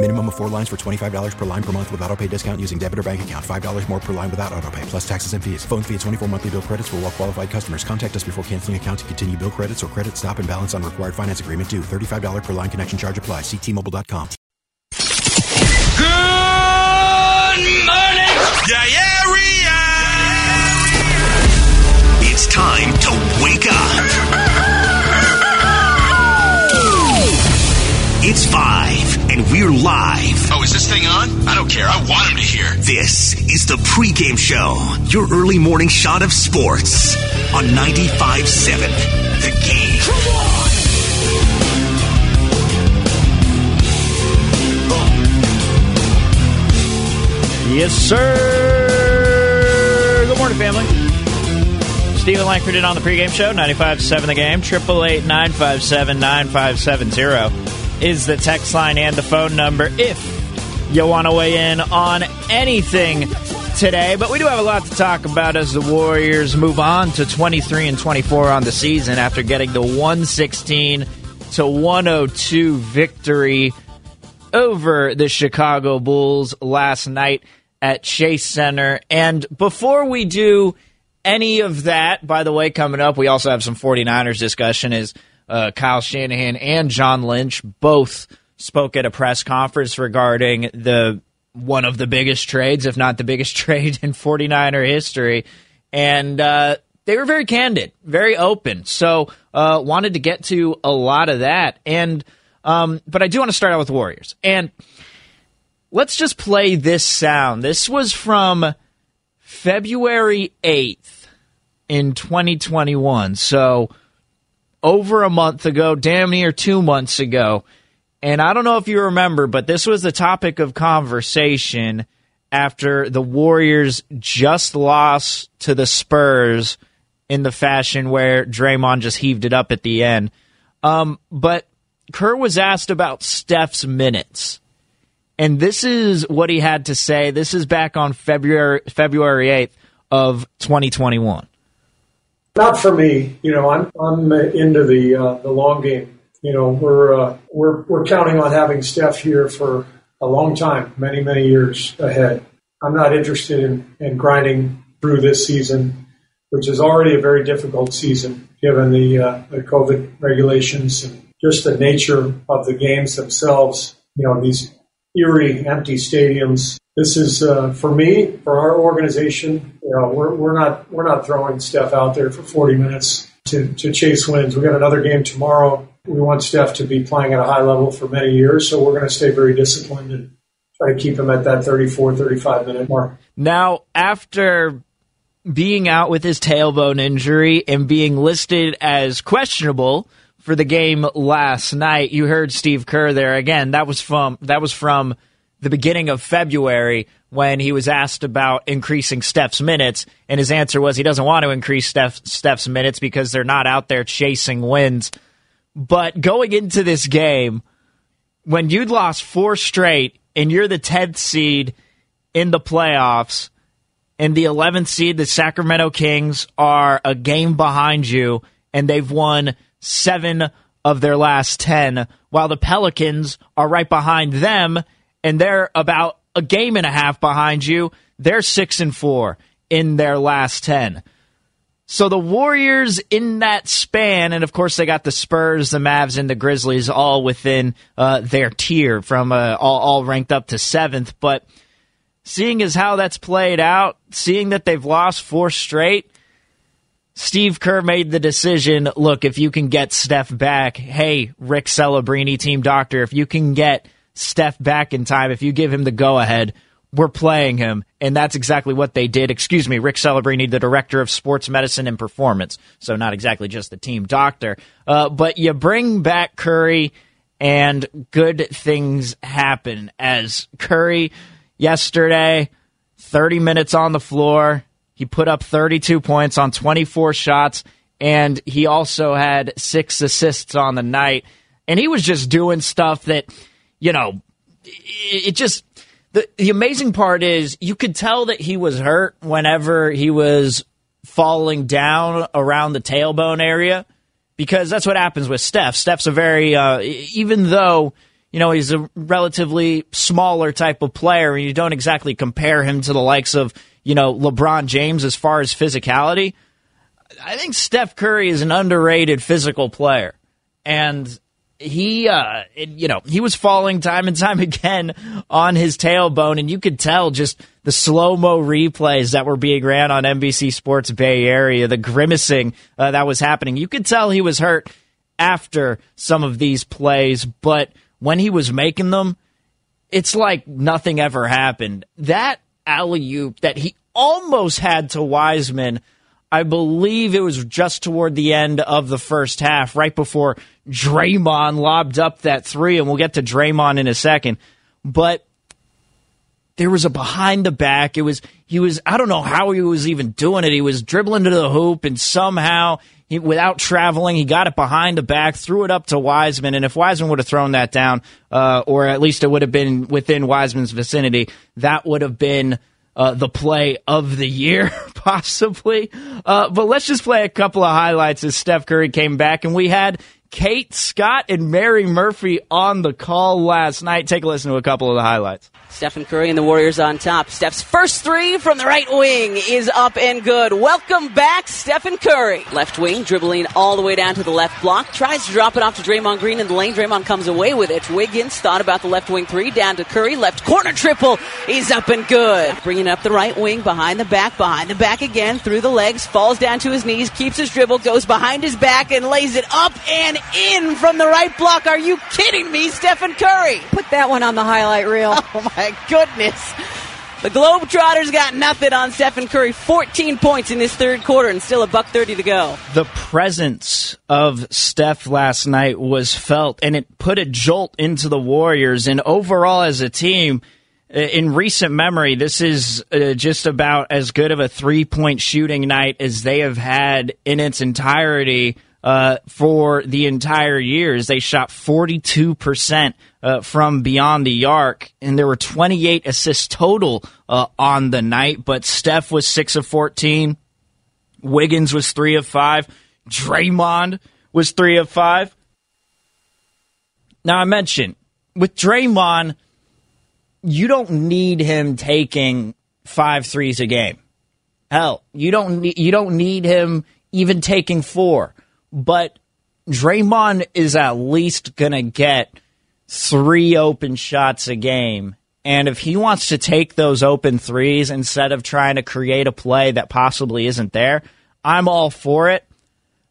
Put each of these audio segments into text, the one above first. Minimum of 4 lines for $25 per line per month with auto pay discount using debit or bank account. $5 more per line without auto pay, plus taxes and fees. Phone fee at 24 monthly bill credits for all well qualified customers. Contact us before canceling account to continue bill credits or credit stop and balance on required finance agreement due. $35 per line connection charge applies. See T-Mobile.com. Good morning, Diarrhea! It's time to wake up. It's 5. And we're live. Oh, is this thing on? I don't care. I want him to hear. This is the pregame show, your early morning shot of sports on 95.7 The Game. Come on! Yes, sir. Good morning, family. Steven Langford in on the pregame show, 95.7 The Game, 888-957-9570. Is the text line and the phone number if you want to weigh in on anything today. But we do have a lot to talk about as the Warriors move on to 23-24 on the season after getting the 116-102 victory over the Chicago Bulls last night at Chase Center. And before we do any of that, by the way, coming up, we also have some 49ers discussion is Kyle Shanahan and John Lynch both spoke at a press conference regarding one of the biggest trades, if not the biggest trade in 49er history. And they were very candid, very open. So wanted to get to a lot of that. And but I do want to start out with the Warriors. And let's just play this sound. This was from February 8th in 2021. So over a month ago, damn near 2 months ago. And I don't know if you remember, but this was the topic of conversation after the Warriors just lost to the Spurs in the fashion where Draymond just heaved it up at the end. But Kerr was asked about Steph's minutes. And this is what he had to say. This is back on February 8th of 2021. Not for me, you know. I'm into the long game. You know, we're counting on having Steph here for a long time, many years ahead. I'm not interested in grinding through this season, which is already a very difficult season given the COVID regulations and just the nature of the games themselves. You know, these eerie, empty stadiums. This is for me, for our organization. You know, we're not throwing Steph out there for 40 minutes to chase wins. We got another game tomorrow. We want Steph to be playing at a high level for many years, so we're going to stay very disciplined and try to keep him at that 34, 35-minute mark. Now, after being out with his tailbone injury and being listed as questionable for the game last night, you heard Steve Kerr there again. That was from the beginning of February when he was asked about increasing Steph's minutes, and his answer was he doesn't want to increase Steph's minutes because they're not out there chasing wins. But going into this game, when you'd lost 4 straight and you're the 10th seed in the playoffs and the 11th seed, the Sacramento Kings, are a game behind you, and they've won 7 of their last 10, while the Pelicans are right behind them, and they're about a game and a half behind you. They're 6-4 in their last 10. So the Warriors in that span, and of course they got the Spurs, the Mavs, and the Grizzlies all within their tier, from all ranked up to 7th. But seeing as how that's played out, seeing that they've lost 4 straight, Steve Kerr made the decision, look, if you can get Steph back, hey, Rick Celebrini, team doctor, if you can get Steph back in time, if you give him the go-ahead, we're playing him. And that's exactly what they did. Excuse me, Rick Celebrini, the director of sports medicine and performance. So not exactly just the team doctor. But you bring back Curry, and good things happen. As Curry yesterday, 30 minutes on the floor, he put up 32 points on 24 shots, and he also had 6 assists on the night. And he was just doing stuff that, you know, it just... The amazing part is you could tell that he was hurt whenever he was falling down around the tailbone area, because that's what happens with Steph. Steph's a very, even though, you know, he's a relatively smaller type of player, and you don't exactly compare him to the likes of, you know, LeBron James as far as physicality. I think Steph Curry is an underrated physical player, and he was falling time and time again on his tailbone, and you could tell just the slow-mo replays that were being ran on NBC Sports Bay Area, the grimacing that was happening. You could tell he was hurt after some of these plays, but when he was making them, it's like nothing ever happened. That alley-oop that he almost had to Wiseman, I believe it was just toward the end of the first half, right before Draymond lobbed up that three, and we'll get to Draymond in a second. But there was a behind the back. I don't know how he was even doing it. He was dribbling to the hoop, and somehow, without traveling, he got it behind the back, threw it up to Wiseman, and if Wiseman would have thrown that down, or at least it would have been within Wiseman's vicinity, that would have been the play of the year, possibly. But let's just play a couple of highlights as Steph Curry came back, and we had Kate Scott and Mary Murphy on the call last night. Take a listen to a couple of the highlights. Stephen Curry and the Warriors on top. Steph's first three from the right wing is up and good. Welcome back, Stephen Curry. Left wing, dribbling all the way down to the left block. Tries to drop it off to Draymond Green in the lane. Draymond comes away with it. Wiggins thought about the left wing three. Down to Curry. Left corner triple is up and good. Bringing up the right wing, behind the back again, through the legs. Falls down to his knees, keeps his dribble, goes behind his back and lays it up and in from the right block. Are you kidding me, Stephen Curry? Put that one on the highlight reel. Oh, my goodness. The Globetrotters got nothing on Stephen Curry. 14 points in this third quarter and still $130 to go. The presence of Steph last night was felt, and it put a jolt into the Warriors. And overall as a team, in recent memory, this is just about as good of a three-point shooting night as they have had in its entirety for the entire year. As they shot 42% from beyond the arc, and there were 28 assists total on the night, but Steph was 6 of 14, Wiggins was 3 of 5, Draymond was 3 of 5. Now, I mentioned, with Draymond, you don't need him taking 5 threes a game. Hell, you don't need him even taking 4, but Draymond is at least going to get 3 open shots a game. And if he wants to take those open threes instead of trying to create a play that possibly isn't there, I'm all for it.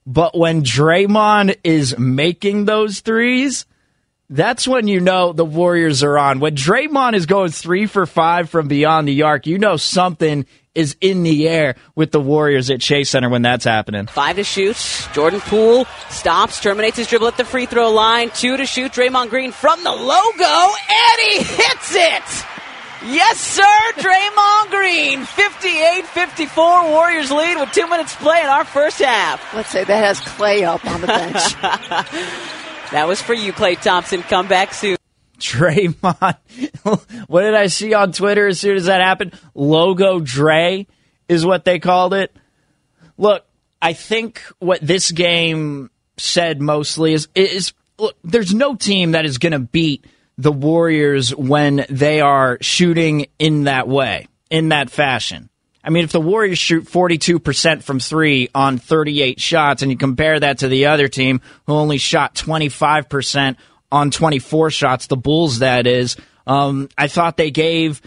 But when Draymond is making those threes, that's when you know the Warriors are on. When Draymond is going 3 for 5 from beyond the arc, you know something is in the air with the Warriors at Chase Center when that's happening. 5 to shoot. Jordan Poole stops, terminates his dribble at the free throw line. 2 to shoot. Draymond Green from the logo, and he hits it! Yes, sir, Draymond Green. 58-54, Warriors lead with 2 minutes to play in our first half. Let's say that has Klay up on the bench. That was for you, Klay Thompson. Come back soon. Draymond. What did I see on Twitter as soon as that happened? Logo Dre is what they called it. Look, I think what this game said mostly is look, there's no team that is going to beat the Warriors when they are shooting in that way, in that fashion. I mean, if the Warriors shoot 42% from 3 on 38 shots, and you compare that to the other team who only shot 25% on 24 shots, the Bulls, that is, I thought they gave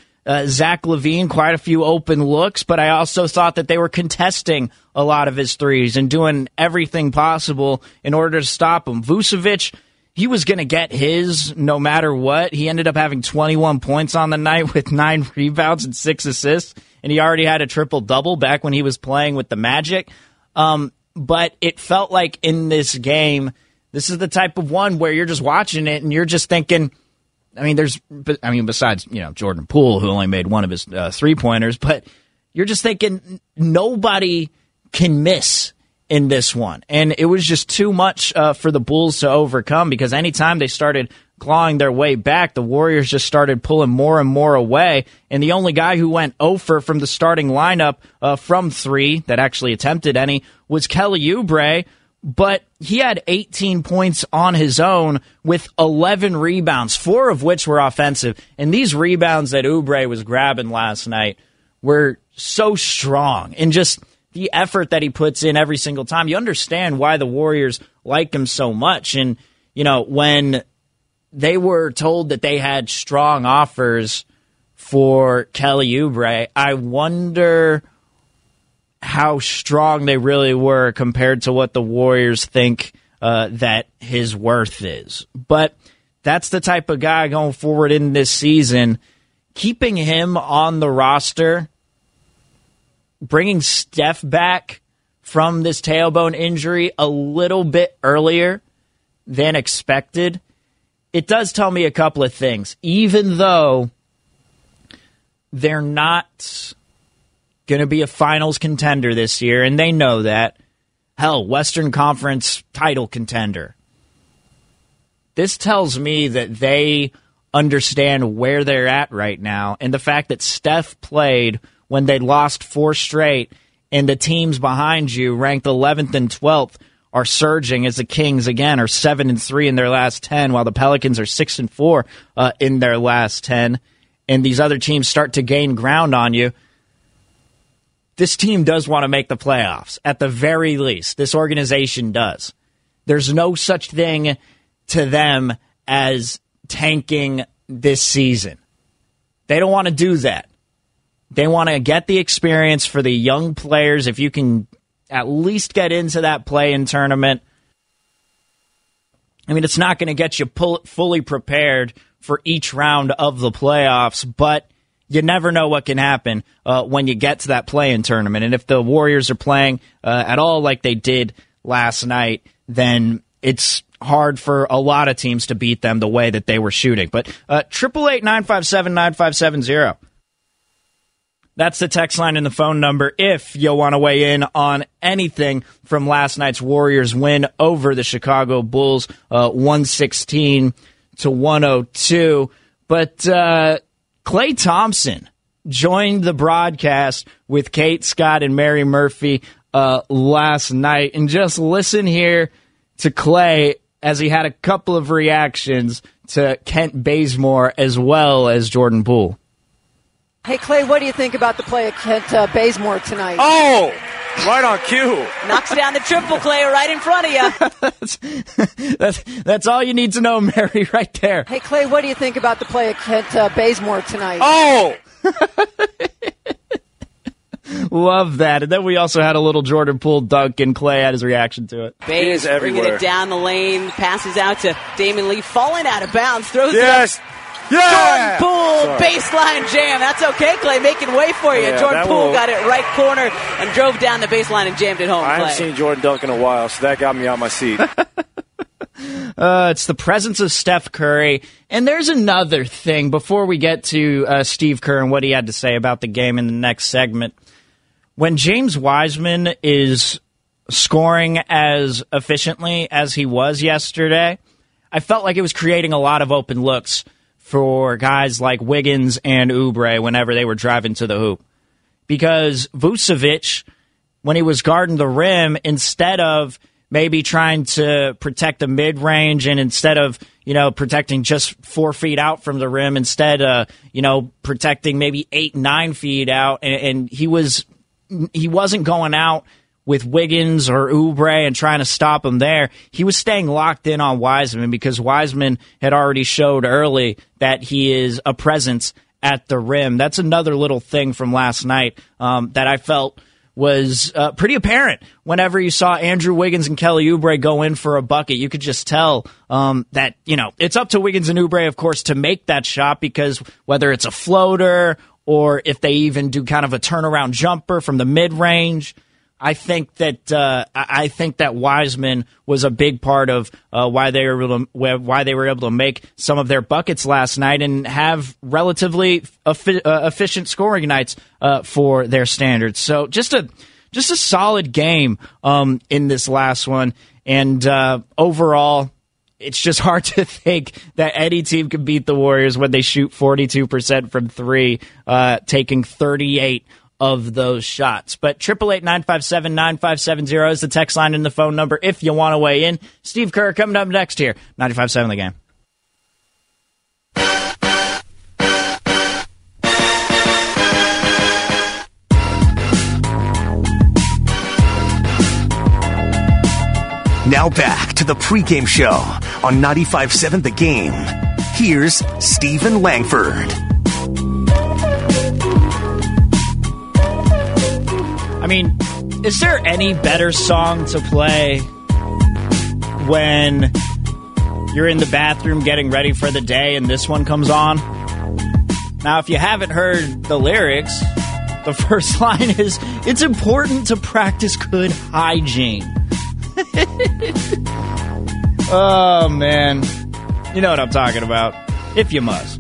Zach LaVine quite a few open looks, but I also thought that they were contesting a lot of his threes and doing everything possible in order to stop him. Vucevic, he was going to get his no matter what. He ended up having 21 points on the night with 9 rebounds and 6 assists, and he already had a triple-double back when he was playing with the Magic. But it felt like in this game, this is the type of one where you're just watching it and you're just thinking, besides, Jordan Poole, who only made one of his three-pointers, but you're just thinking nobody can miss in this one. And it was just too much for the Bulls to overcome, because anytime they started clawing their way back, the Warriors just started pulling more and more away. And the only guy who went 0 for from the starting lineup from 3 that actually attempted any was Kelly Oubre, but he had 18 points on his own with 11 rebounds, 4 of which were offensive. And these rebounds that Oubre was grabbing last night were so strong, and just the effort that he puts in every single time. You understand why the Warriors like him so much. And, when they were told that they had strong offers for Kelly Oubre, I wonder how strong they really were compared to what the Warriors think that his worth is. But that's the type of guy going forward in this season. Keeping him on the roster, bringing Steph back from this tailbone injury a little bit earlier than expected, it does tell me a couple of things. Even though they're not going to be a finals contender this year, and they know that. Hell, Western Conference title contender. This tells me that they understand where they're at right now, and the fact that Steph played when they lost 4 straight and the teams behind you, ranked 11th and 12th, are surging, as the Kings, again, are 7-3 in their last 10, while the Pelicans are 6-4 in their last 10, and these other teams start to gain ground on you. This team does want to make the playoffs, at the very least. This organization does. There's no such thing to them as tanking this season. They don't want to do that. They want to get the experience for the young players. If you can at least get into that play-in tournament, it's not going to get you fully prepared for each round of the playoffs, but you never know what can happen when you get to that play-in tournament. And if the Warriors are playing at all like they did last night, then it's hard for a lot of teams to beat them the way that they were shooting. But 888-957-9570. That's the text line and the phone number if you want to weigh in on anything from last night's Warriors win over the Chicago Bulls, 116-102. But Klay Thompson joined the broadcast with Kate Scott and Mary Murphy last night. And just listen here to Klay as he had a couple of reactions to Kent Bazemore as well as Jordan Poole. Hey, Klay, what do you think about the play of Kent Bazemore tonight? Oh, right on cue. Knocks down the triple, Klay, right in front of you. That's all you need to know, Mary, right there. Hey, Klay, what do you think about the play of Kent Bazemore tonight? Oh! Love that. And then we also had a little Jordan Poole dunk, and Klay had his reaction to it. Bates, it is everywhere. Bringing it down the lane, passes out to Damon Lee, falling out of bounds, throws it up. Yeah! Jordan Poole, baseline jam. That's okay, Klay, making way for you. Yeah, Jordan Poole got it right corner and drove down the baseline and jammed it home. I haven't seen Jordan dunk in a while, so that got me out my seat. It's the presence of Steph Curry. And there's another thing before we get to Steve Kerr and what he had to say about the game in the next segment. When James Wiseman is scoring as efficiently as he was yesterday, I felt like it was creating a lot of open looks for guys like Wiggins and Oubre whenever they were driving to the hoop. Because Vucevic, when he was guarding the rim, instead of maybe trying to protect the mid-range, and instead of, protecting just 4 feet out from the rim, instead, protecting maybe 8, 9 feet out, and he wasn't going out with Wiggins or Oubre and trying to stop him there. He was staying locked in on Wiseman, because Wiseman had already showed early that he is a presence at the rim. That's another little thing from last night that I felt was pretty apparent. Whenever you saw Andrew Wiggins and Kelly Oubre go in for a bucket, you could just tell that, you know, it's up to Wiggins and Oubre, of course, to make that shot, because whether it's a floater or if they even do kind of a turnaround jumper from the mid-range, I think that Wiseman was a big part of why they were able to make some of their buckets last night and have relatively efficient scoring nights for their standards. So just a solid game in this last one, and overall, it's just hard to think that any team can beat the Warriors when they shoot 42% from three, taking 38 of ththose shots. But 888-957-9570 is the text line and the phone number if you want to weigh in. Steve Kerr coming up next here, 95.7 The Game. Now back to the pregame show on 95.7 The Game. Here's Steven Langford. I mean, is there any better song to play when you're in the bathroom getting ready for the day and this one comes on? Now, if you haven't heard the lyrics, the first line is, "It's important to practice good hygiene." Oh, man. You know what I'm talking about. If you must,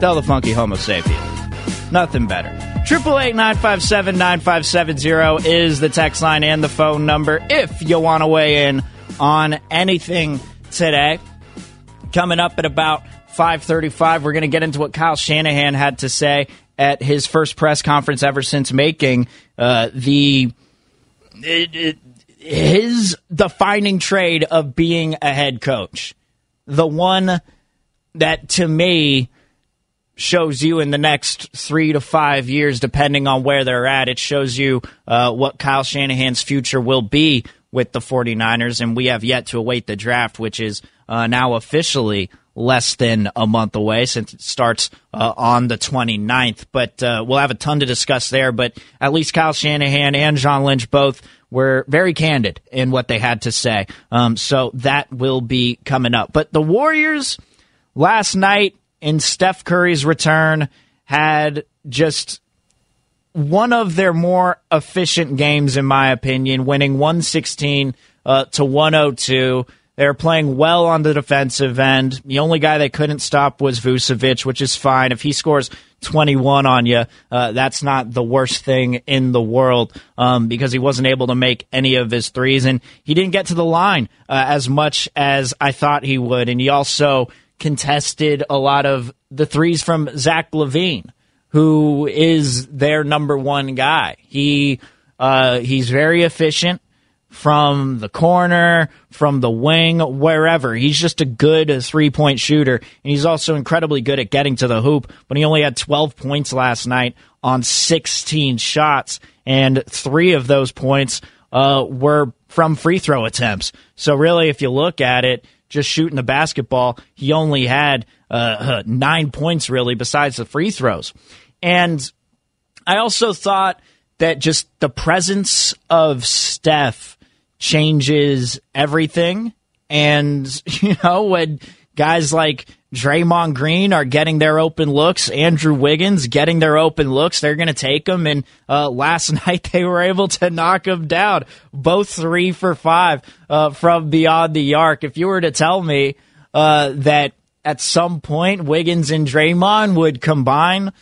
tell the funky homo sapien. Nothing better. 888-957-9570 is the text line and the phone number if you want to weigh in on anything today. Coming up at about 5:35, we're going to get into what Kyle Shanahan had to say at his first press conference ever since making his defining trade of being a head coach. The one that, to me, shows you in the next 3 to 5 years, depending on where they're at. It shows you what Kyle Shanahan's future will be with the 49ers, and we have yet to await the draft, which is now officially less than a month away since it starts on the 29th. But we'll have a ton to discuss there, but at least Kyle Shanahan and John Lynch both were very candid in what they had to say. So that will be coming up. But the Warriors last night, in Steph Curry's return, had just one of their more efficient games, in my opinion, winning 116 to 102. They were playing well on the defensive end. The only guy they couldn't stop was Vucevic, which is fine. If he scores 21 on you, that's not the worst thing in the world, because he wasn't able to make any of his threes, and he didn't get to the line as much as I thought he would, and he also contested a lot of the threes from Zach LaVine, who is their number one guy. He's very efficient from the corner, from the wing, wherever. He's just a good three-point shooter, and he's also incredibly good at getting to the hoop, but he only had 12 points last night on 16 shots, and 3 of those points were from free throw attempts. So really, if you look at it, just shooting the basketball, he only had 9 points, really, besides the free throws. And I also thought that just the presence of Steph changes everything. And, you know, when guys like Draymond Green are getting their open looks, Andrew Wiggins getting their open looks, they're going to take them. And last night they were able to knock them down, both 3 for 5 from beyond the arc. If you were to tell me that at some point Wiggins and Draymond would combine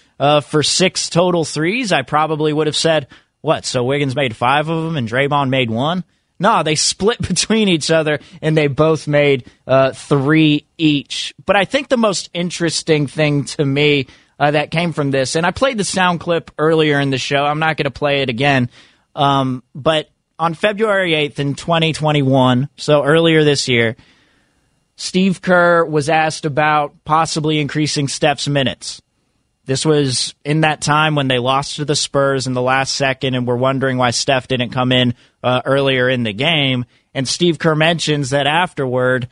for 6 total threes, I probably would have said, what, so Wiggins made 5 of them and Draymond made 1? No, they split between each other, and they both made 3 each. But I think the most interesting thing to me that came from this, and I played the sound clip earlier in the show. I'm not going to play it again. But on February 8th in 2021, so earlier this year, Steve Kerr was asked about possibly increasing Steph's minutes. This was in that time when they lost to the Spurs in the last second and were wondering why Steph didn't come in earlier in the game. And Steve Kerr mentions that afterward,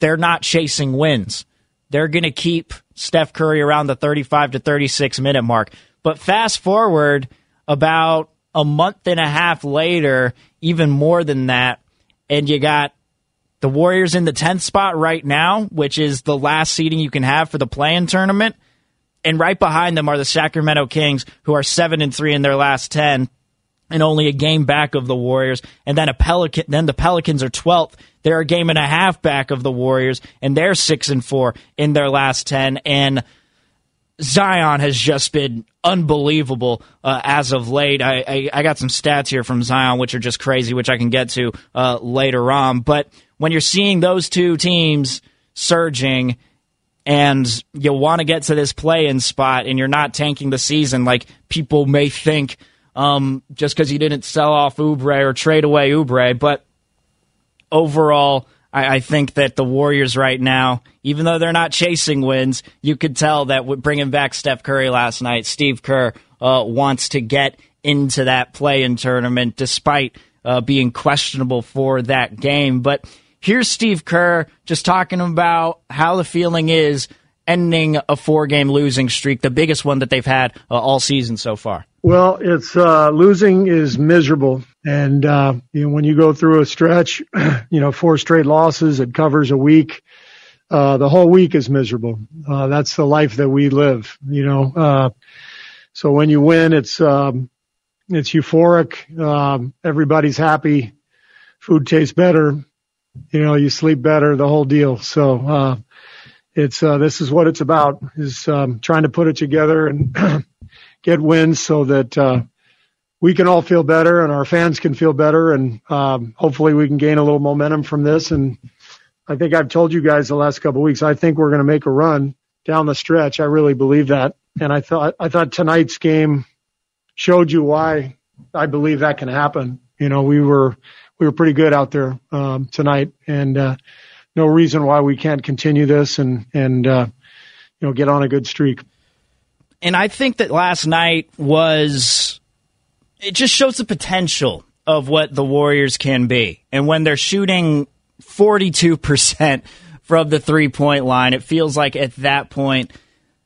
they're not chasing wins. They're going to keep Steph Curry around the 35 to 36 minute mark. But fast forward about a month and a half later, even more than that, and you got the Warriors in the 10th spot right now, which is the last seeding you can have for the play-in tournament. And right behind them are the Sacramento Kings, who are 7-3 in their last 10 and only a game back of the Warriors. And then the Pelicans are 12th. They're a game and a half back of the Warriors, and they're 6-4 in their last 10. And Zion has just been unbelievable as of late. I got some stats here from Zion, which are just crazy, which I can get to later on. But when you're seeing those two teams surging and you want to get to this play-in spot and you're not tanking the season like people may think just because you didn't sell off Oubre or trade away Oubre. But overall, I think that the Warriors right now, even though they're not chasing wins, you could tell that bringing back Steph Curry last night, Steve Kerr wants to get into that play-in tournament despite being questionable for that game. But here's Steve Kerr just talking about how the feeling is ending a four-game losing streak, the biggest one that they've had all season so far. Well, it's losing is miserable, and when you go through a stretch, four straight losses, it covers a week. The whole week is miserable. That's the life that we live, So when you win, it's euphoric. Everybody's happy. Food tastes better. You sleep better. The whole deal. So this is what it's about: is trying to put it together and get wins so that we can all feel better and our fans can feel better. And hopefully we can gain a little momentum from this. And I think I've told you guys the last couple of weeks, I think we're going to make a run down the stretch. I really believe that. And I thought tonight's game showed you why I believe that can happen. We were pretty good out there tonight, and no reason why we can't continue this and get on a good streak. And I think that last night it just shows the potential of what the Warriors can be. And when they're shooting 42% from the three-point line, it feels like at that point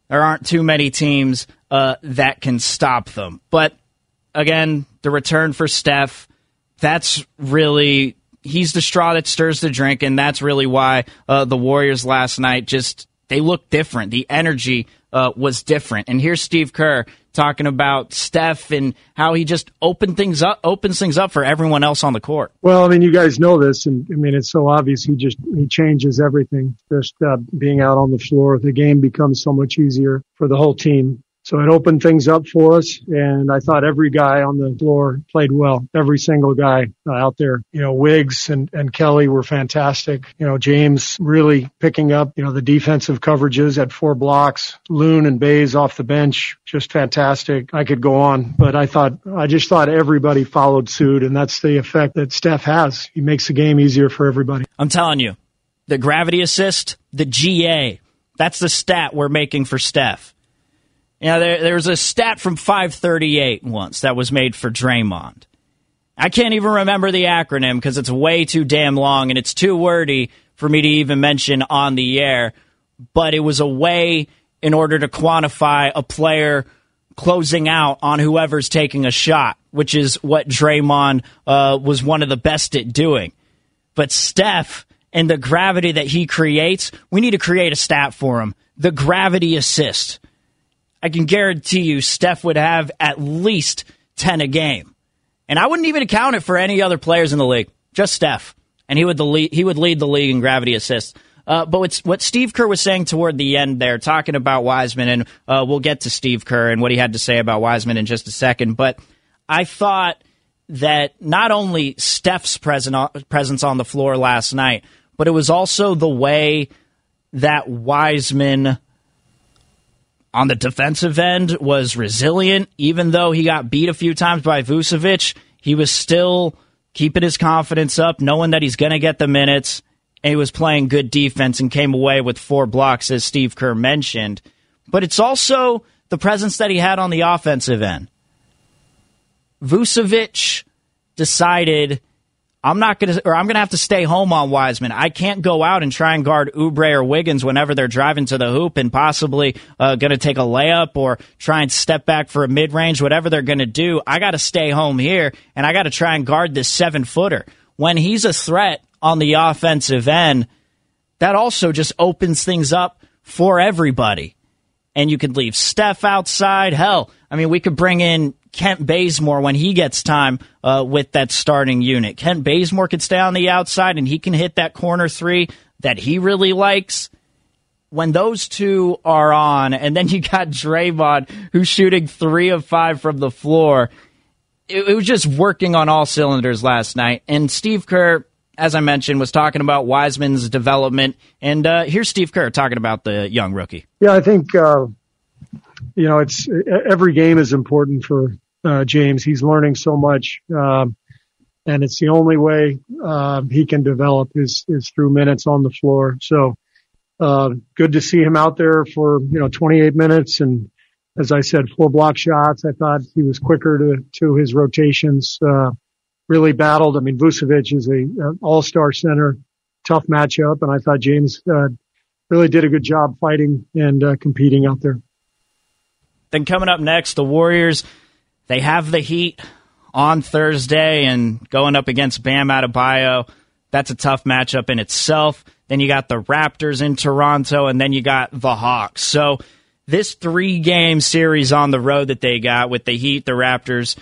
there aren't too many teams that can stop them. But, again, the return for Steph, that's really – he's the straw that stirs the drink, and that's really why the Warriors last night just – they looked different. The energy – was different. And here's Steve Kerr talking about Steph and how he just opens things up for everyone else on the court. Well, you guys know this, and it's so obvious. He changes everything. Just being out on the floor, the game becomes so much easier for the whole team. So it opened things up for us, and I thought every guy on the floor played well. Every single guy out there. Wiggs and Kelly were fantastic. James really picking up, the defensive coverages at 4 blocks. Loon and Bays off the bench, just fantastic. I could go on, but I just thought everybody followed suit, and that's the effect that Steph has. He makes the game easier for everybody. I'm telling you, the gravity assist, the GA, that's the stat we're making for Steph. There was a stat from 538 once that was made for Draymond. I can't even remember the acronym because it's way too damn long and it's too wordy for me to even mention on the air. But it was a way in order to quantify a player closing out on whoever's taking a shot, which is what Draymond was one of the best at doing. But Steph and the gravity that he creates, we need to create a stat for him. The gravity assist. I can guarantee you Steph would have at least 10 a game. And I wouldn't even account it for any other players in the league, just Steph. And he would lead the league in gravity assists. But it's what Steve Kerr was saying toward the end there, talking about Wiseman, and we'll get to Steve Kerr and what he had to say about Wiseman in just a second. But I thought that not only Steph's presence on the floor last night, but it was also the way that Wiseman on the defensive end was resilient. Even though he got beat a few times by Vucevic, he was still keeping his confidence up, knowing that he's going to get the minutes, and he was playing good defense and came away with 4 blocks, as Steve Kerr mentioned. But it's also the presence that he had on the offensive end. Vucevic decided, I'm going to have to stay home on Wiseman. I can't go out and try and guard Oubre or Wiggins whenever they're driving to the hoop and possibly going to take a layup or try and step back for a mid-range, whatever they're going to do. I got to stay home here, and I got to try and guard this 7-footer. When he's a threat on the offensive end, that also just opens things up for everybody. And you could leave Steph outside. Hell, I mean, we could bring in Kent Bazemore when he gets time with that starting unit. Kent Bazemore could stay on the outside, and he can hit that corner three that he really likes. When those two are on, and then you got Draymond, who's shooting 3 of 5 from the floor, it was just working on all cylinders last night. And Steve Kerr, as I mentioned, was talking about Wiseman's development. And here's Steve Kerr talking about the young rookie. Yeah, I think, it's every game is important for James. He's learning so much, and it's the only way he can develop is through minutes on the floor. So good to see him out there for, 28 minutes. And as I said, 4 block shots. I thought he was quicker to his rotations. Really battled. I mean, Vucevic is an all-star center, tough matchup, and I thought James really did a good job fighting and competing out there. Then coming up next, the Warriors, they have the Heat on Thursday and going up against Bam Adebayo. That's a tough matchup in itself. Then you got the Raptors in Toronto, and then you got the Hawks. So this 3-game series on the road that they got with the Heat, the Raptors,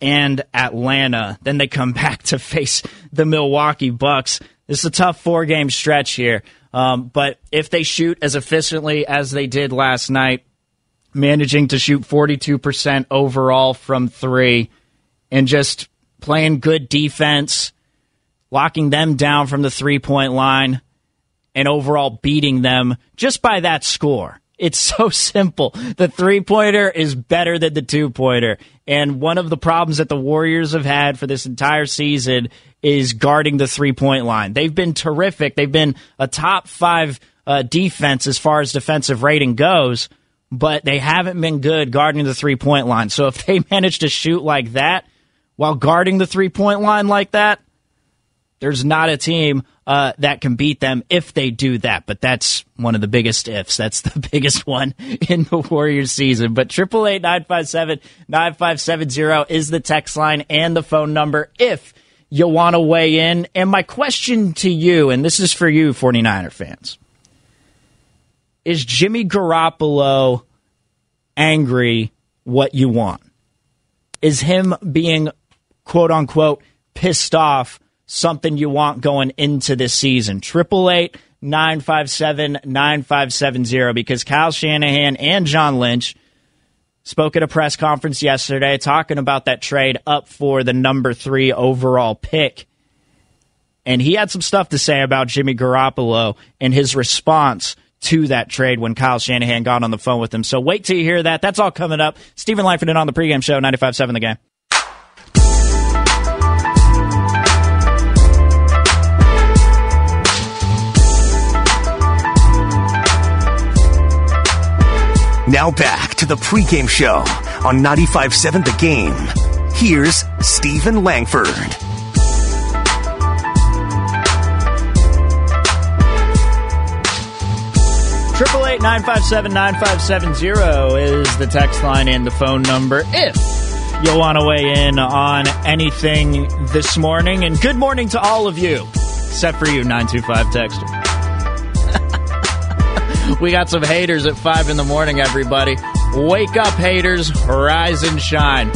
and Atlanta. Then they come back to face the Milwaukee Bucks. This is a tough 4-game stretch here. But if they shoot as efficiently as they did last night, managing to shoot 42% overall from 3 and just playing good defense, locking them down from the three-point line, and overall beating them just by that score. It's so simple. The three-pointer is better than the two-pointer. And one of the problems that the Warriors have had for this entire season is guarding the three-point line. They've been terrific. They've been a top 5 defense as far as defensive rating goes, but they haven't been good guarding the three-point line. So if they manage to shoot like that while guarding the three-point line like that, there's not a team that can beat them if they do that. But that's one of the biggest ifs. That's the biggest one in the Warriors season. But 888-957-9570 is the text line and the phone number if you want to weigh in. And my question to you, and this is for you 49er fans, is Jimmy Garoppolo angry what you want? Is him being, quote-unquote, pissed off something you want going into this season? 888-957-9570, because Kyle Shanahan and John Lynch spoke at a press conference yesterday talking about that trade up for the number 3 overall pick. And he had some stuff to say about Jimmy Garoppolo and his response to that trade when Kyle Shanahan got on the phone with him. So wait till you hear that. That's all coming up. Steven Langford and on the pregame show, 95.7 The Game. Now back to the pregame show on 95.7 The Game. Here's Steven Langford. Triple 888-957-9570 is the text line and the phone number if you want to weigh in on anything this morning. And good morning to all of you, except for you, 925 texter. We got some haters at 5 in the morning, everybody. Wake up, haters. Rise and shine.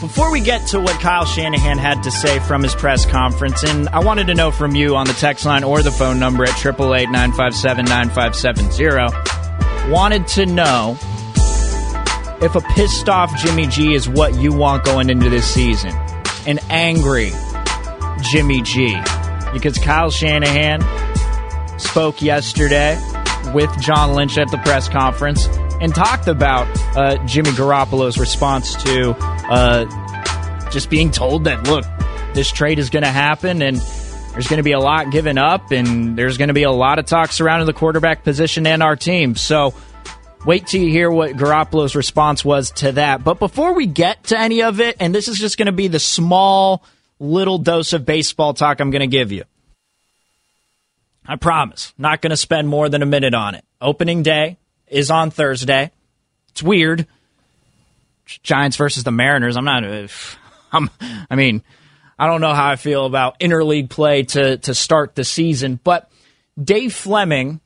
Before we get to what Kyle Shanahan had to say from his press conference, and I wanted to know from you on the text line or the phone number at 888-957-9570, wanted to know if a pissed-off Jimmy G is what you want going into this season. An angry Jimmy G. Because Kyle Shanahan spoke yesterday with John Lynch at the press conference and talked about Jimmy Garoppolo's response to just being told that, look, this trade is going to happen and there's going to be a lot given up and there's going to be a lot of talk surrounding the quarterback position and our team. So wait till you hear what Garoppolo's response was to that. But before we get to any of it, and this is just going to be the small little dose of baseball talk I'm going to give you. I promise. Not going to spend more than a minute on it. Opening day is on Thursday. It's weird. Giants versus the Mariners. I don't know how I feel about interleague play to start the season, but Dave Fleming,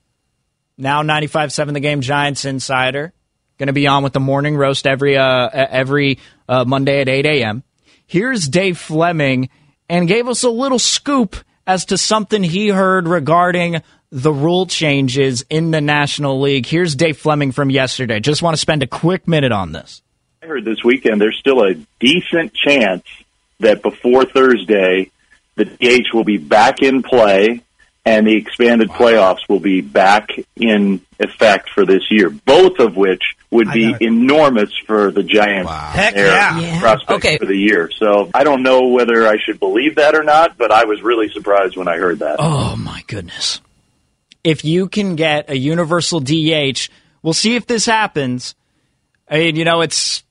now 95.7 The Game Giants insider, going to be on with the morning roast every Monday at 8 a.m. Here's Dave Fleming, and gave us a little scoop as to something he heard regarding the rule changes in the National League. Here's Dave Fleming from yesterday. Just want to spend a quick minute on this. I heard this weekend there's still a decent chance that before Thursday, the DH will be back in play and the expanded playoffs will be back in effect for this year, both of which would be enormous for the Giants' prospects for the year. So I don't know whether I should believe that or not, but I was really surprised when I heard that. Oh, my goodness. If you can get a universal DH, we'll see if this happens. I mean, it's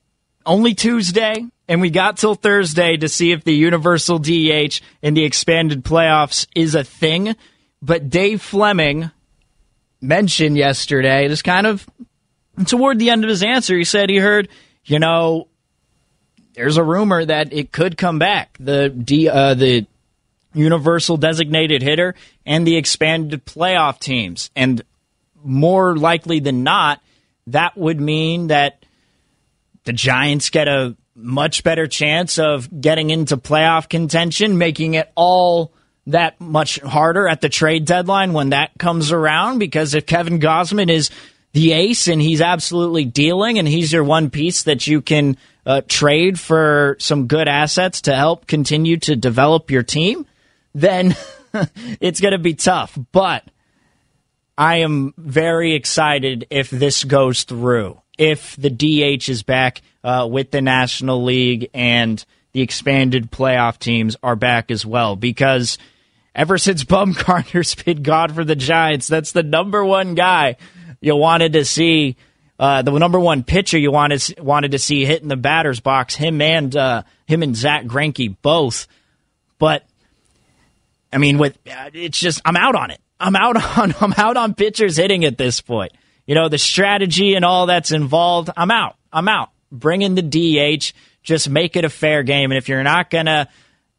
only Tuesday, and we got till Thursday to see if the universal DH and the expanded playoffs is a thing. But Dave Fleming mentioned yesterday, just kind of toward the end of his answer, he said he heard, there's a rumor that it could come back. The universal designated hitter and the expanded playoff teams. And more likely than not, that would mean that the Giants get a much better chance of getting into playoff contention, making it all that much harder at the trade deadline when that comes around, because if Kevin Gausman is the ace and he's absolutely dealing and he's your one piece that you can trade for some good assets to help continue to develop your team, then it's going to be tough. But I am very excited if this goes through, if the DH is back with the National League and the expanded playoff teams are back as well, because ever since Bumgarner's been gone for the Giants, that's the number one guy you wanted to see, the number one pitcher you wanted to see hit in the batter's box, him and Zach Greinke both. But I mean, it's just I'm out on pitchers hitting at this point. The strategy and all that's involved, I'm out. Bring in the DH. Just make it a fair game. And if you're not going to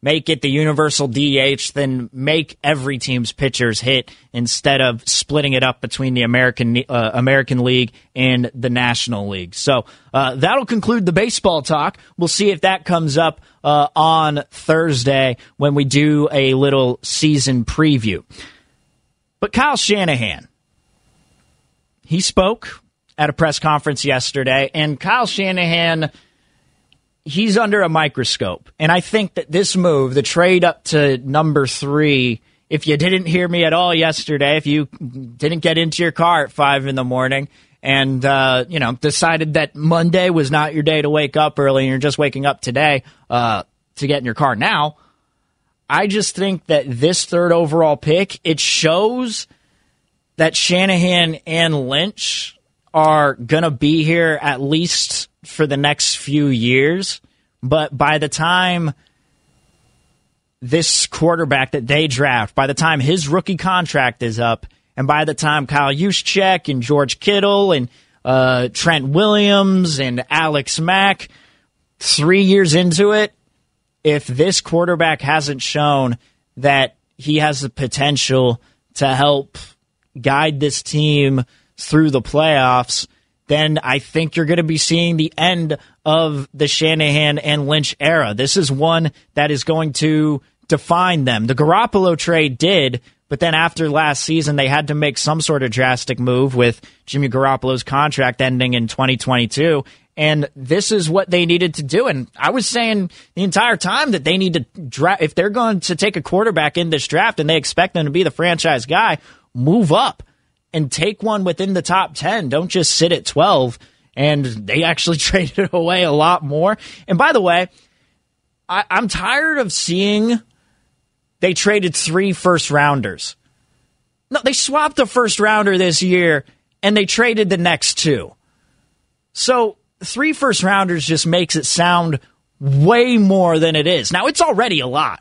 make it the universal DH, then make every team's pitchers hit instead of splitting it up between the American League and the National League. So that'll conclude the baseball talk. We'll see if that comes up on Thursday when we do a little season preview. But Kyle Shanahan, he spoke at a press conference yesterday, and Kyle Shanahan, he's under a microscope. And I think that this move, the trade up to number 3, if you didn't hear me at all yesterday, if you didn't get into your car at 5 a.m. and decided that Monday was not your day to wake up early and you're just waking up today to get in your car now, I just think that this 3rd overall pick, it shows that Shanahan and Lynch are going to be here at least for the next few years. But by the time this quarterback that they draft, by the time his rookie contract is up, and by the time Kyle Juszczyk and George Kittle and Trent Williams and Alex Mack, 3 years into it, if this quarterback hasn't shown that he has the potential to help guide this team through the playoffs, then I think you're going to be seeing the end of the Shanahan and Lynch era. This is one that is going to define them. The Garoppolo trade did, but then after last season, they had to make some sort of drastic move with Jimmy Garoppolo's contract ending in 2022, and this is what they needed to do. And I was saying the entire time that they need to draft, if they're going to take a quarterback in this draft and they expect them to be the franchise guy, move up and take one within the top 10. Don't just sit at 12, and they actually traded away a lot more. And by the way, I'm tired of seeing they traded 3 first-rounders. No, they swapped a first-rounder this year, and they traded the next 2. So 3 first-rounders just makes it sound way more than it is. Now, it's already a lot.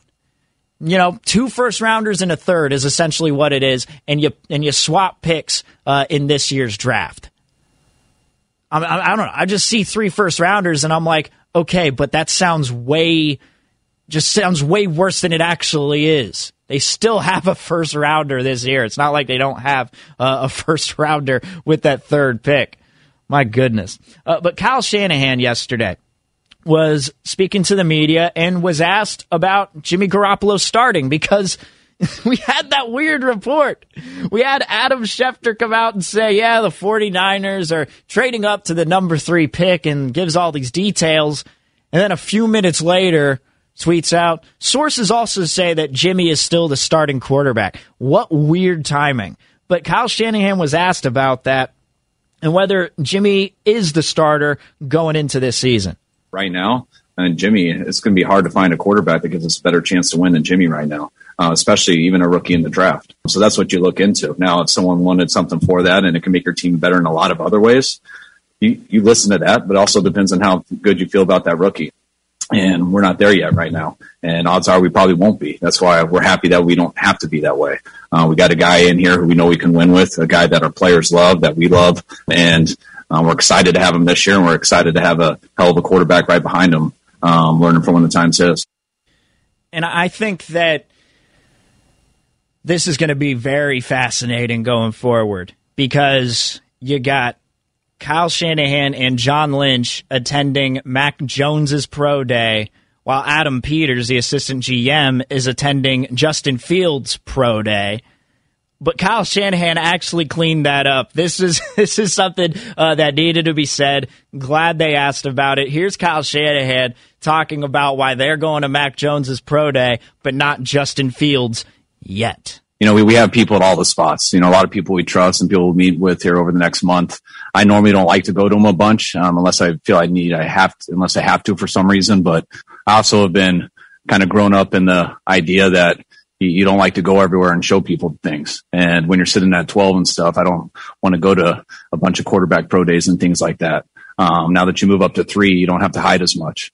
You know, 2 first-rounders and a third is essentially what it is, and you swap picks in this year's draft. I don't know. I just see 3 first-rounders, and I'm like, okay, but that sounds way worse than it actually is. They still have a first-rounder this year. It's not like they don't have a first-rounder with that third pick. My goodness. But Kyle Shanahan yesterday was speaking to the media and was asked about Jimmy Garoppolo starting because we had that weird report. We had Adam Schefter come out and say, yeah, the 49ers are trading up to the number 3 pick and gives all these details. And then a few minutes later, tweets out, sources also say that Jimmy is still the starting quarterback. What weird timing. But Kyle Shanahan was asked about that and whether Jimmy is the starter going into this season. Right now, and Jimmy, it's going to be hard to find a quarterback that gives us a better chance to win than Jimmy right now, especially even a rookie in the draft. So that's what you look into. Now, if someone wanted something for that and it can make your team better in a lot of other ways, you listen to that, but also depends on how good you feel about that rookie. And we're not there yet right now. And odds are we probably won't be. That's why we're happy that we don't have to be that way. We got a guy in here who we know we can win with, a guy that our players love, that we love. And we're excited to have him this year, and we're excited to have a hell of a quarterback right behind him, learning from when the time's his. And I think that this is going to be very fascinating going forward because you got Kyle Shanahan and John Lynch attending Mac Jones's pro day, while Adam Peters, the assistant GM, is attending Justin Fields' pro day. But Kyle Shanahan actually cleaned that up. This is something that needed to be said. Glad they asked about it. Here's Kyle Shanahan talking about why they're going to Mac Jones's pro day, but not Justin Fields yet. You know, we have people at all the spots. You know, a lot of people we trust and people we'll meet with here over the next month. I normally don't like to go to them a bunch unless I feel unless I have to for some reason. But I also have been kind of grown up in the idea that you don't like to go everywhere and show people things. And when you're sitting at 12 and stuff, I don't want to go to a bunch of quarterback pro days and things like that. Now that you move up to 3, you don't have to hide as much.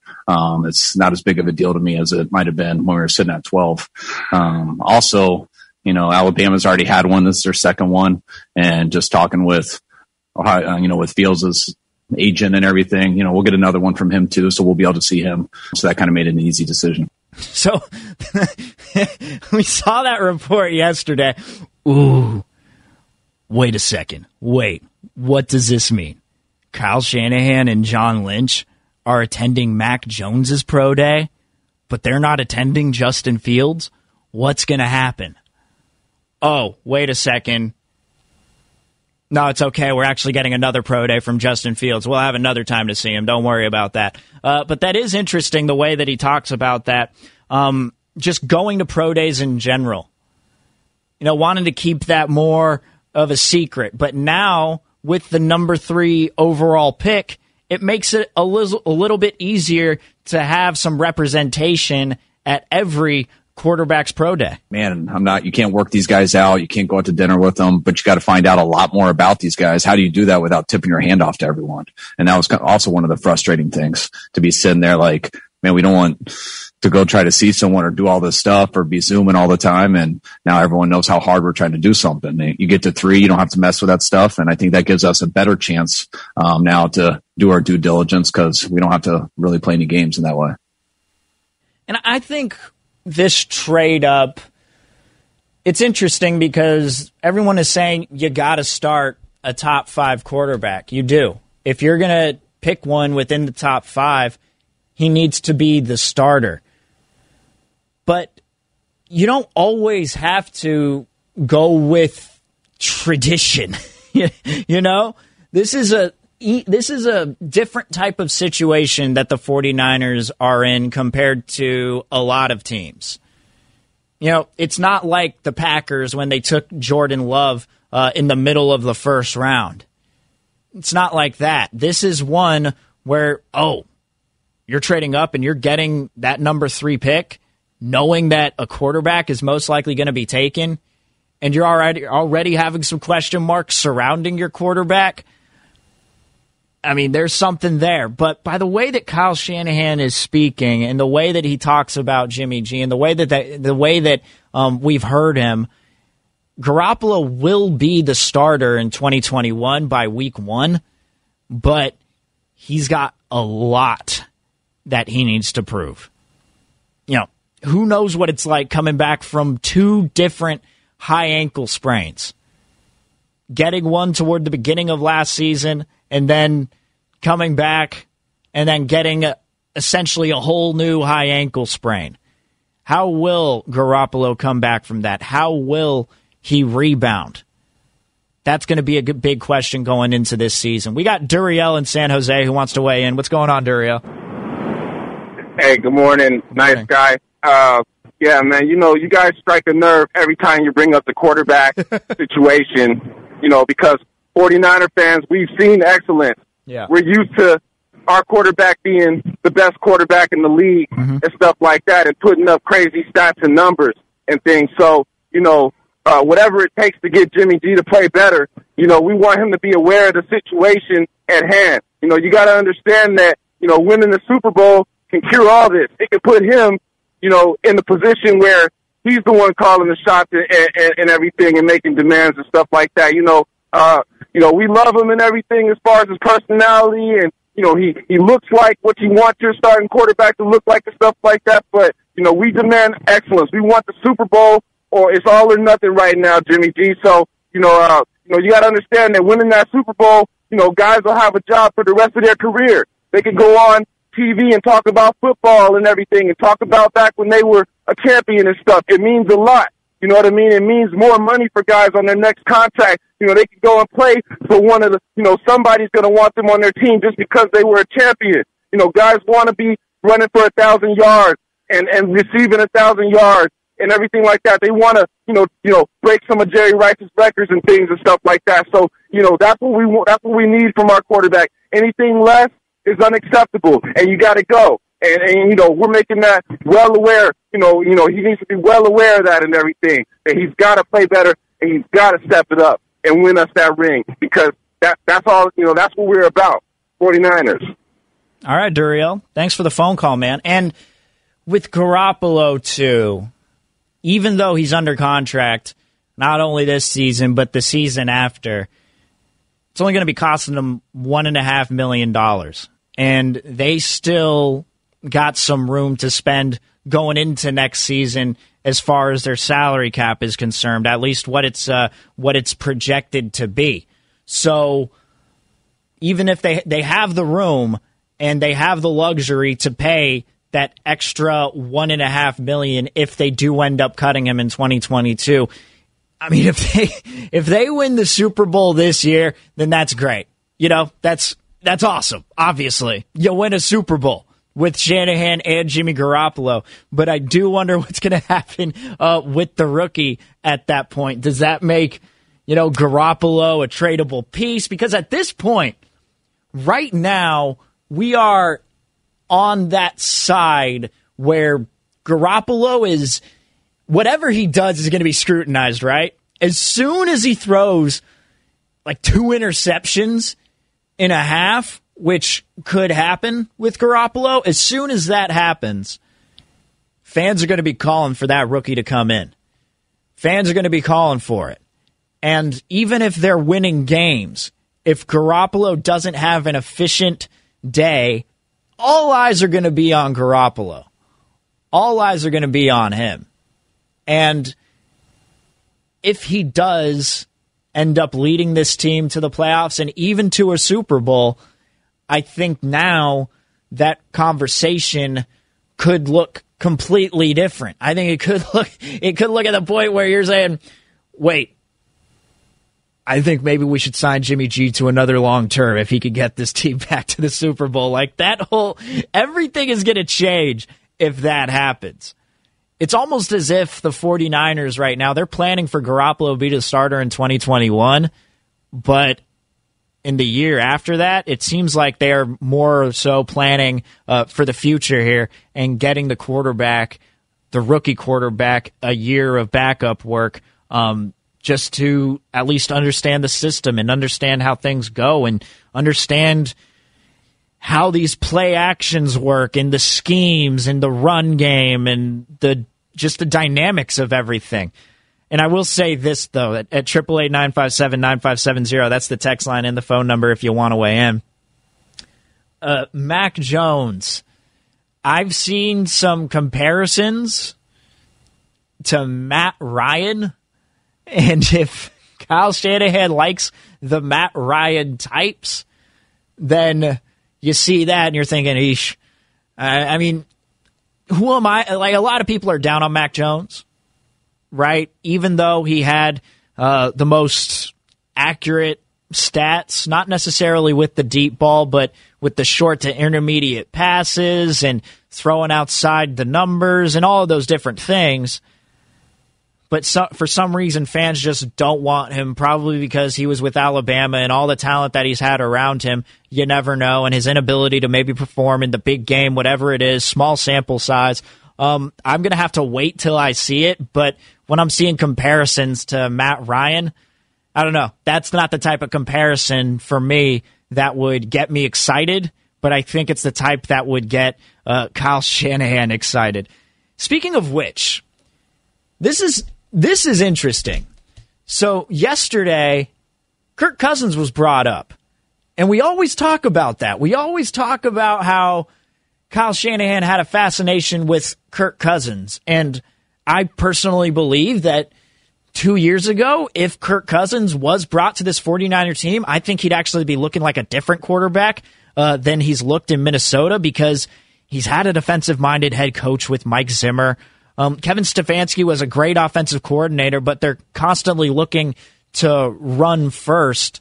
It's not as big of a deal to me as it might have been when we were sitting at 12. Also, you know, Alabama's already had one. This is their second one. And just talking with, with Fields' agent and everything, you know, we'll get another one from him too. So we'll be able to see him. So that kind of made an easy decision. So we saw that report yesterday. Ooh, wait a second. Wait, what does this mean? Kyle Shanahan and John Lynch are attending Mac Jones's pro day, but they're not attending Justin Fields. What's going to happen? Oh, wait a second. No, it's okay. We're actually getting another pro day from Justin Fields. We'll have another time to see him. Don't worry about that. But that is interesting, the way that he talks about that. Just going to pro days in general. You know, wanting to keep that more of a secret. But now, with the number 3 overall pick, it makes it a little bit easier to have some representation at every quarterback's pro day. Man, you can't work these guys out. You can't go out to dinner with them, but you got to find out a lot more about these guys. How do you do that without tipping your hand off to everyone? And that was also one of the frustrating things, to be sitting there like, man, we don't want to go try to see someone or do all this stuff or be Zooming all the time. And now everyone knows how hard we're trying to do something. You get to 3, you don't have to mess with that stuff. And I think that gives us a better chance now to do our due diligence because we don't have to really play any games in that way. And I think this trade up, it's interesting because everyone is saying you got to start a top 5 quarterback. You do. If you're going to pick one within the top 5, he needs to be the starter. But you don't always have to go with tradition. You know, this is a different type of situation that the 49ers are in compared to a lot of teams. You know, it's not like the Packers when they took Jordan Love in the middle of the first round. It's not like that. This is one where, you're trading up and you're getting that number 3 pick, knowing that a quarterback is most likely going to be taken, and you're already having some question marks surrounding your quarterback. I mean, there's something there. But by the way that Kyle Shanahan is speaking and the way that he talks about Jimmy G and the way that we've heard him, Garoppolo will be the starter in 2021 by week one, but he's got a lot that he needs to prove. You know, who knows what it's like coming back from two different high ankle sprains, getting one toward the beginning of last season and then coming back and then getting essentially a whole new high ankle sprain. How will Garoppolo come back from that? How will he rebound? That's going to be a big question going into this season. We got Duriel in San Jose who wants to weigh in. What's going on, Duriel? Hey, good morning. Nice guy. Yeah, man, you know, you guys strike a nerve every time you bring up the quarterback situation, you know, because 49er fans, we've seen excellence. Yeah. We're used to our quarterback being the best quarterback in the league and stuff like that and putting up crazy stats and numbers and things. So, you know, whatever it takes to get Jimmy G to play better, you know, we want him to be aware of the situation at hand. You know, you got to understand that, you know, winning the Super Bowl can cure all this. It can put him, you know, in the position where he's the one calling the shots and everything and making demands and stuff like that. You know, we love him and everything as far as his personality and, you know, he looks like what you want your starting quarterback to look like and stuff like that. But, you know, we demand excellence. We want the Super Bowl, or it's all or nothing right now, Jimmy G. So, you know, you got to understand that winning that Super Bowl, you know, guys will have a job for the rest of their career. They can go on TV and talk about football and everything and talk about back when they were a champion and stuff. It means a lot. You know what I mean? It means more money for guys on their next contract. You know, they can go and play for one of the, you know, somebody's going to want them on their team just because they were a champion. You know, guys want to be running for 1,000 yards and receiving 1,000 yards and everything like that. They want to, you know, break some of Jerry Rice's records and things and stuff like that. So, you know, that's what we want. That's what we need from our quarterback. Anything less is unacceptable, and you got to go. And, you know, we're making that well aware. You know, he needs to be well aware of that and everything. And he's got to play better, and he's got to step it up and win us that ring, because that's all, you know, that's what we're about, 49ers. All right, Duriel. Thanks for the phone call, man. And with Garoppolo, too, even though he's under contract, not only this season, but the season after, it's only going to be costing him $1.5 million. And they still got some room to spend going into next season as far as their salary cap is concerned, at least what it's projected to be. So even if they have the room and they have the luxury to pay that extra $1.5 million, if they do end up cutting him in 2022. I mean, if they win the Super Bowl this year, then that's great. You know, that's awesome. Obviously, you'll win a Super Bowl with Shanahan and Jimmy Garoppolo. But I do wonder what's going to happen with the rookie at that point. Does that make, you know, Garoppolo a tradable piece? Because at this point, right now, we are on that side where Garoppolo is, whatever he does is going to be scrutinized, right? As soon as he throws like 2.5 interceptions, which could happen with Garoppolo, as soon as that happens, fans are going to be calling for that rookie to come in. Fans are going to be calling for it. And even if they're winning games, if Garoppolo doesn't have an efficient day, all eyes are going to be on Garoppolo. All eyes are going to be on him. And if he does end up leading this team to the playoffs and even to a Super Bowl, I think now that conversation could look completely different. I think it could look at the point where you're saying, wait, I think maybe we should sign Jimmy G to another long term if he could get this team back to the Super Bowl. Like, that whole, everything is going to change if that happens. It's almost as if the 49ers right now, they're planning for Garoppolo to be the starter in 2021, but in the year after that, it seems like they are more so planning for the future here and getting the quarterback, the rookie quarterback, a year of backup work, just to at least understand the system and understand how things go and understand how these play actions work and the schemes and the run game and the just the dynamics of everything. And I will say this, though, at 888-957-9570, that's the text line and the phone number if you want to weigh in. Mac Jones, I've seen some comparisons to Matt Ryan, and if Kyle Shanahan likes the Matt Ryan types, then you see that and you're thinking, eesh. I mean, who am I? Like, a lot of people are down on Mac Jones, right? Even though he had the most accurate stats, not necessarily with the deep ball, but with the short to intermediate passes and throwing outside the numbers and all of those different things. But for some reason, fans just don't want him, probably because he was with Alabama and all the talent that he's had around him. You never know. And his inability to maybe perform in the big game, whatever it is, small sample size. I'm going to have to wait till I see it. But when I'm seeing comparisons to Matt Ryan, I don't know. That's not the type of comparison for me that would get me excited, but I think it's the type that would get Kyle Shanahan excited. Speaking of which, this is interesting. So yesterday, Kirk Cousins was brought up, and we always talk about that. We always talk about how Kyle Shanahan had a fascination with Kirk Cousins, and I personally believe that 2 years ago, if Kirk Cousins was brought to this 49er team, I think he'd actually be looking like a different quarterback than he's looked in Minnesota, because he's had a defensive-minded head coach with Mike Zimmer. Kevin Stefanski was a great offensive coordinator, but they're constantly looking to run first,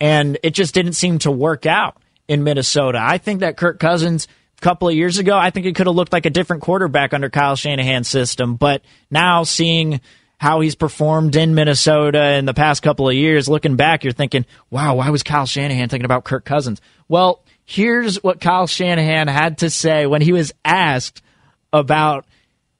and it just didn't seem to work out in Minnesota. I think that Kirk Cousins, a couple of years ago, I think it could have looked like a different quarterback under Kyle Shanahan's system, but now seeing how he's performed in Minnesota in the past couple of years, looking back, you're thinking, wow, why was Kyle Shanahan thinking about Kirk Cousins? Well, here's what Kyle Shanahan had to say when he was asked about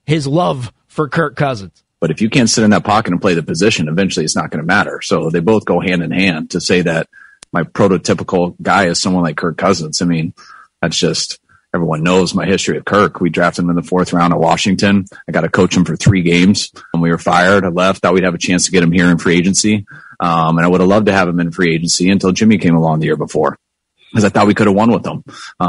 his love for Kirk Cousins. But if you can't sit in that pocket and play the position, eventually it's not going to matter. So they both go hand in hand. To say that my prototypical guy is someone like Kirk Cousins, I mean, that's just... Everyone knows my history of Kirk. We drafted him in the fourth round at Washington. I got to coach him for 3 games. When we were fired, I left. Thought we'd have a chance to get him here in free agency. And I would have loved to have him in free agency until Jimmy came along the year before, because I thought we could have won with him,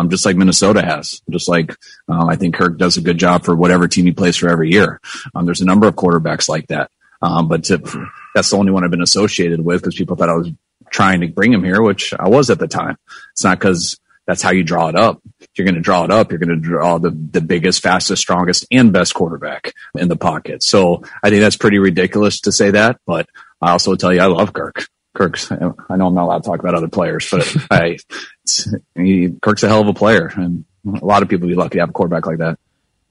just like Minnesota has. Just like I think Kirk does a good job for whatever team he plays for every year. There's a number of quarterbacks like that. That's the only one I've been associated with, because people thought I was trying to bring him here, which I was at the time. It's not because... That's how you draw it up. If you're going to draw it up, you're going to draw the biggest, fastest, strongest, and best quarterback in the pocket. So I think that's pretty ridiculous to say that, but I also tell you I love Kirk. I know I'm not allowed to talk about other players, but Kirk's a hell of a player, and a lot of people would be lucky to have a quarterback like that.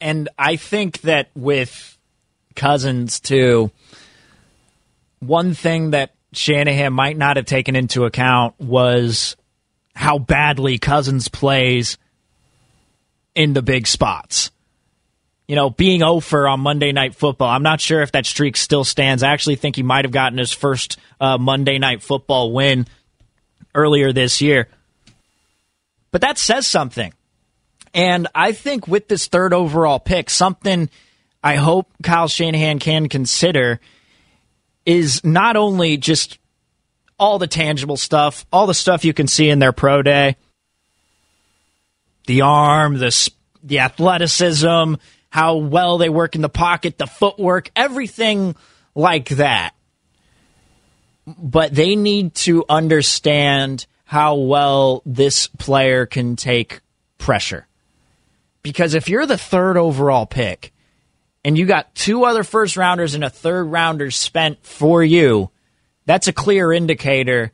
And I think that with Cousins, too, one thing that Shanahan might not have taken into account was – how badly Cousins plays in the big spots. You know, being 0-for on Monday Night Football, I'm not sure if that streak still stands. I actually think he might have gotten his first Monday Night Football win earlier this year. But that says something. And I think with this third overall pick, something I hope Kyle Shanahan can consider is not only just all the tangible stuff, all the stuff you can see in their pro day. The arm, the athleticism, how well they work in the pocket, the footwork, everything like that. But they need to understand how well this player can take pressure. Because if you're the third overall pick, and you got 2 other first-rounders and a third-rounder spent for you, that's a clear indicator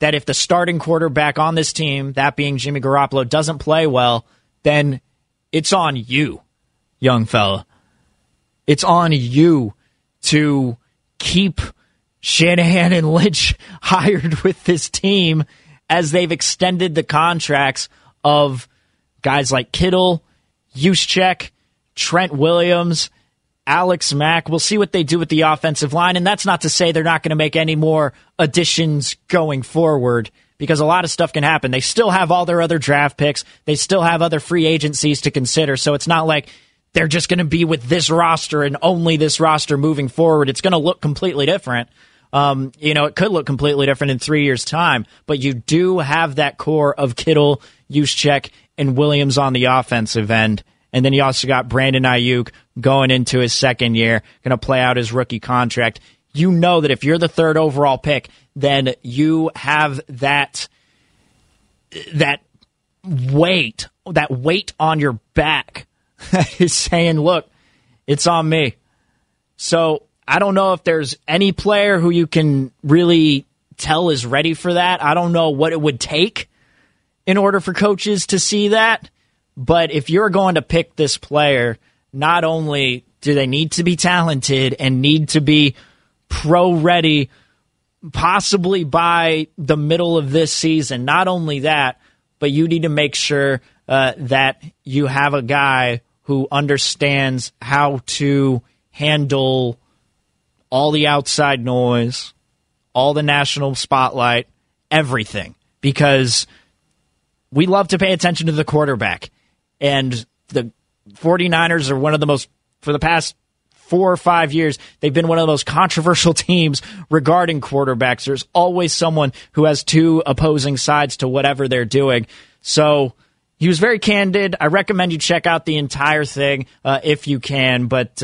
that if the starting quarterback on this team, that being Jimmy Garoppolo, doesn't play well, then it's on you, young fella. It's on you to keep Shanahan and Lynch hired with this team as they've extended the contracts of guys like Kittle, Juszczyk, Trent Williams, Alex Mack. We'll see what they do with the offensive line, and that's not to say they're not going to make any more additions going forward, because a lot of stuff can happen. They still have all their other draft picks. They still have other free agencies to consider. So it's not like they're just going to be with this roster and only this roster moving forward. It's going to look completely different. It could look completely different in 3 years' time, but you do have that core of Kittle, Juszczyk, and Williams on the offensive end. And then you also got Brandon Ayuk going into his second year, going to play out his rookie contract. You know that if you're the third overall pick, then you have that weight on your back that is saying, look, it's on me. So I don't know if there's any player who you can really tell is ready for that. I don't know what it would take in order for coaches to see that. But if you're going to pick this player, not only do they need to be talented and need to be pro-ready, possibly by the middle of this season, not only that, but you need to make sure that you have a guy who understands how to handle all the outside noise, all the national spotlight, everything. Because we love to pay attention to the quarterback. And the 49ers are one of the most, for the past 4 or 5 years, they've been one of the most controversial teams regarding quarterbacks. There's always someone who has two opposing sides to whatever they're doing. So he was very candid. I recommend you check out the entire thing if you can. But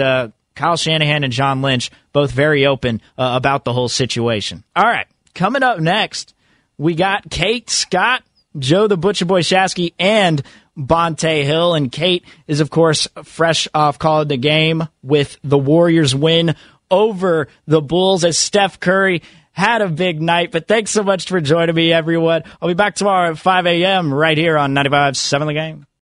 Kyle Shanahan and John Lynch, both very open about the whole situation. All right, coming up next, we got Kate Scott, Joe the Butcher Boy Shasky, and Bonte Hill. And Kate is, of course, fresh off calling the game with the Warriors' win over the Bulls as Steph Curry had a big night. But thanks so much for joining me, everyone. I'll be back tomorrow at 5 a.m. right here on 95.7 The Game.